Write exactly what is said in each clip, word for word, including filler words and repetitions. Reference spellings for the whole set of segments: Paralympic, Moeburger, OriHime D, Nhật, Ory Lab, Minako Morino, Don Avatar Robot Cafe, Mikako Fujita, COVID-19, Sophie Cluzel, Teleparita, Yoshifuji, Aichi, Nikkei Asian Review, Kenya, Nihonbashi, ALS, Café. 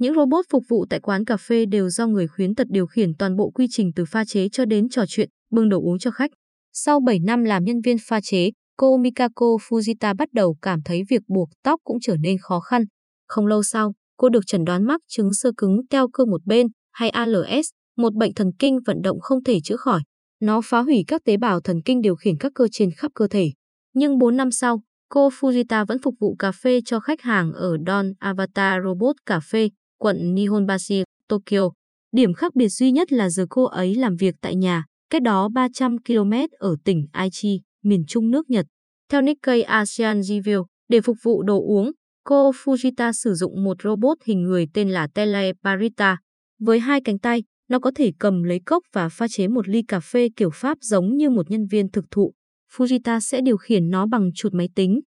Những robot phục vụ tại quán cà phê đều do người khuyến tật điều khiển toàn bộ quy trình từ pha chế cho đến trò chuyện, bưng đồ uống cho khách. Sau bảy năm làm nhân viên pha chế, cô Mikako Fujita bắt đầu cảm thấy việc buộc tóc cũng trở nên khó khăn. Không lâu sau, cô được chẩn đoán mắc chứng xơ cứng teo cơ một bên hay A L S, một bệnh thần kinh vận động không thể chữa khỏi. Nó phá hủy các tế bào thần kinh điều khiển các cơ trên khắp cơ thể. Nhưng bốn năm sau, cô Fujita vẫn phục vụ cà phê cho khách hàng ở Don Avatar Robot Cafe, quận Nihonbashi, Tokyo. Điểm khác biệt duy nhất là giờ cô ấy làm việc tại nhà, cách đó ba trăm ki lô mét ở tỉnh Aichi, miền trung nước Nhật. Theo Nikkei Asian Review, để phục vụ đồ uống, cô Fujita sử dụng một robot hình người tên là Teleparita. Với hai cánh tay, nó có thể cầm lấy cốc và pha chế một ly cà phê kiểu Pháp giống như một nhân viên thực thụ. Fujita sẽ điều khiển nó bằng chuột máy tính.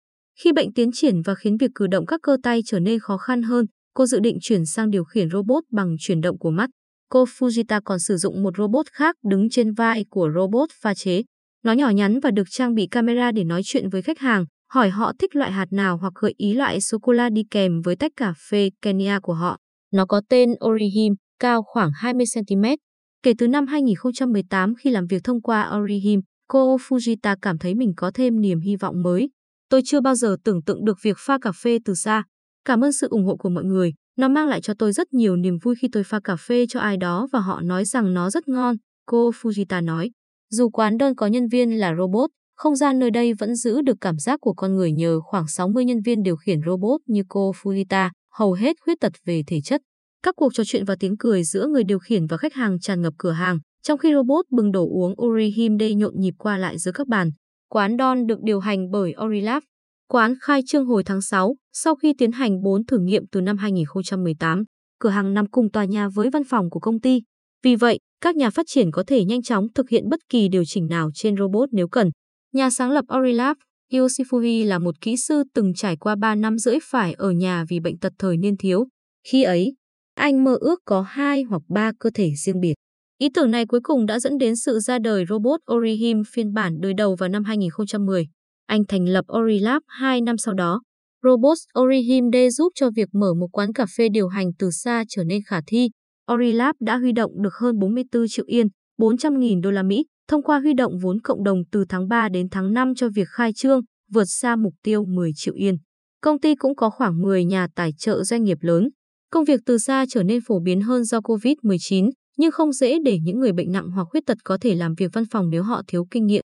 Khi bệnh tiến triển và khiến việc cử động các cơ tay trở nên khó khăn hơn, cô dự định chuyển sang điều khiển robot bằng chuyển động của mắt. Cô Fujita còn sử dụng một robot khác đứng trên vai của robot pha chế. Nó nhỏ nhắn và được trang bị camera để nói chuyện với khách hàng, hỏi họ thích loại hạt nào hoặc gợi ý loại sô-cô-la đi kèm với tách cà phê Kenya của họ. Nó có tên OriHime, cao khoảng hai mươi xăng-ti-mét. Kể từ năm hai nghìn không trăm mười tám khi làm việc thông qua OriHime, cô Fujita cảm thấy mình có thêm niềm hy vọng mới. Tôi chưa bao giờ tưởng tượng được việc pha cà phê từ xa. Cảm ơn sự ủng hộ của mọi người. Nó mang lại cho tôi rất nhiều niềm vui khi tôi pha cà phê cho ai đó và họ nói rằng nó rất ngon, cô Fujita nói. Dù quán đơn có nhân viên là robot, không gian nơi đây vẫn giữ được cảm giác của con người nhờ khoảng sáu mươi nhân viên điều khiển robot như cô Fujita, hầu hết khuyết tật về thể chất. Các cuộc trò chuyện và tiếng cười giữa người điều khiển và khách hàng tràn ngập cửa hàng, trong khi robot bưng đồ uống OriHime D nhộn nhịp qua lại giữa các bàn. Quán Don được điều hành bởi Ory Lab. Quán khai trương hồi tháng sáu, sau khi tiến hành bốn thử nghiệm từ năm hai nghìn không trăm mười tám, cửa hàng nằm cùng tòa nhà với văn phòng của công ty. Vì vậy, các nhà phát triển có thể nhanh chóng thực hiện bất kỳ điều chỉnh nào trên robot nếu cần. Nhà sáng lập Ory Lab, Yoshifuji là một kỹ sư từng trải qua ba năm rưỡi phải ở nhà vì bệnh tật thời niên thiếu. Khi ấy, anh mơ ước có hai hoặc ba cơ thể riêng biệt. Ý tưởng này cuối cùng đã dẫn đến sự ra đời robot OriHime phiên bản đời đầu vào năm hai nghìn không trăm mười. Anh thành lập Ory Lab hai năm sau đó. Robot OriHime D giúp cho việc mở một quán cà phê điều hành từ xa trở nên khả thi. Ory Lab đã huy động được hơn bốn mươi tư triệu yên, bốn trăm nghìn đô la Mỹ, thông qua huy động vốn cộng đồng từ tháng ba đến tháng năm cho việc khai trương, vượt xa mục tiêu mười triệu yên. Công ty cũng có khoảng mười nhà tài trợ doanh nghiệp lớn. Công việc từ xa trở nên phổ biến hơn do cô vít mười chín, nhưng không dễ để những người bệnh nặng hoặc khuyết tật có thể làm việc văn phòng nếu họ thiếu kinh nghiệm.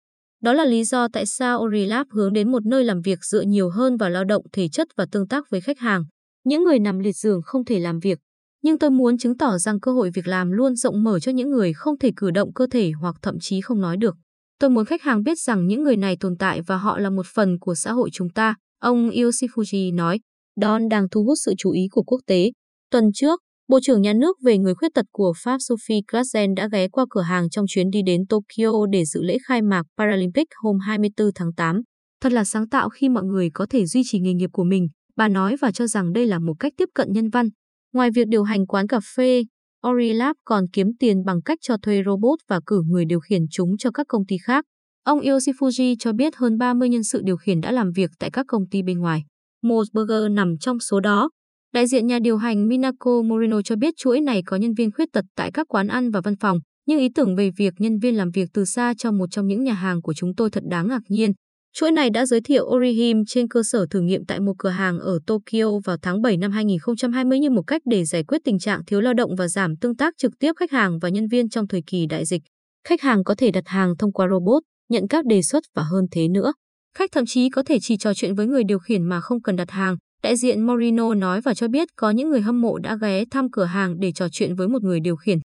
Đó là lý do tại sao Ory Lab hướng đến một nơi làm việc dựa nhiều hơn vào lao động thể chất và tương tác với khách hàng. Những người nằm liệt giường không thể làm việc, nhưng tôi muốn chứng tỏ rằng cơ hội việc làm luôn rộng mở cho những người không thể cử động cơ thể hoặc thậm chí không nói được. Tôi muốn khách hàng biết rằng những người này tồn tại và họ là một phần của xã hội chúng ta, ông Yoshifuji nói. Don đang thu hút sự chú ý của quốc tế. Tuần trước, Bộ trưởng Nhà nước về người khuyết tật của Pháp Sophie Cluzel đã ghé qua cửa hàng trong chuyến đi đến Tokyo để dự lễ khai mạc Paralympic hôm hai mươi tư tháng tám. Thật là sáng tạo khi mọi người có thể duy trì nghề nghiệp của mình, bà nói và cho rằng đây là một cách tiếp cận nhân văn. Ngoài việc điều hành quán cà phê, Ory Lab còn kiếm tiền bằng cách cho thuê robot và cử người điều khiển chúng cho các công ty khác. Ông Yoshifuji cho biết hơn ba mươi nhân sự điều khiển đã làm việc tại các công ty bên ngoài. Moeburger nằm trong số đó. Đại diện nhà điều hành Minako Morino cho biết chuỗi này có nhân viên khuyết tật tại các quán ăn và văn phòng, nhưng ý tưởng về việc nhân viên làm việc từ xa cho một trong những nhà hàng của chúng tôi thật đáng ngạc nhiên. Chuỗi này đã giới thiệu OriHime trên cơ sở thử nghiệm tại một cửa hàng ở Tokyo vào tháng bảy năm hai nghìn không trăm hai mươi như một cách để giải quyết tình trạng thiếu lao động và giảm tương tác trực tiếp khách hàng và nhân viên trong thời kỳ đại dịch. Khách hàng có thể đặt hàng thông qua robot, nhận các đề xuất và hơn thế nữa. Khách thậm chí có thể chỉ trò chuyện với người điều khiển mà không cần đặt hàng. Đại diện Morino nói và cho biết có những người hâm mộ đã ghé thăm cửa hàng để trò chuyện với một người điều khiển.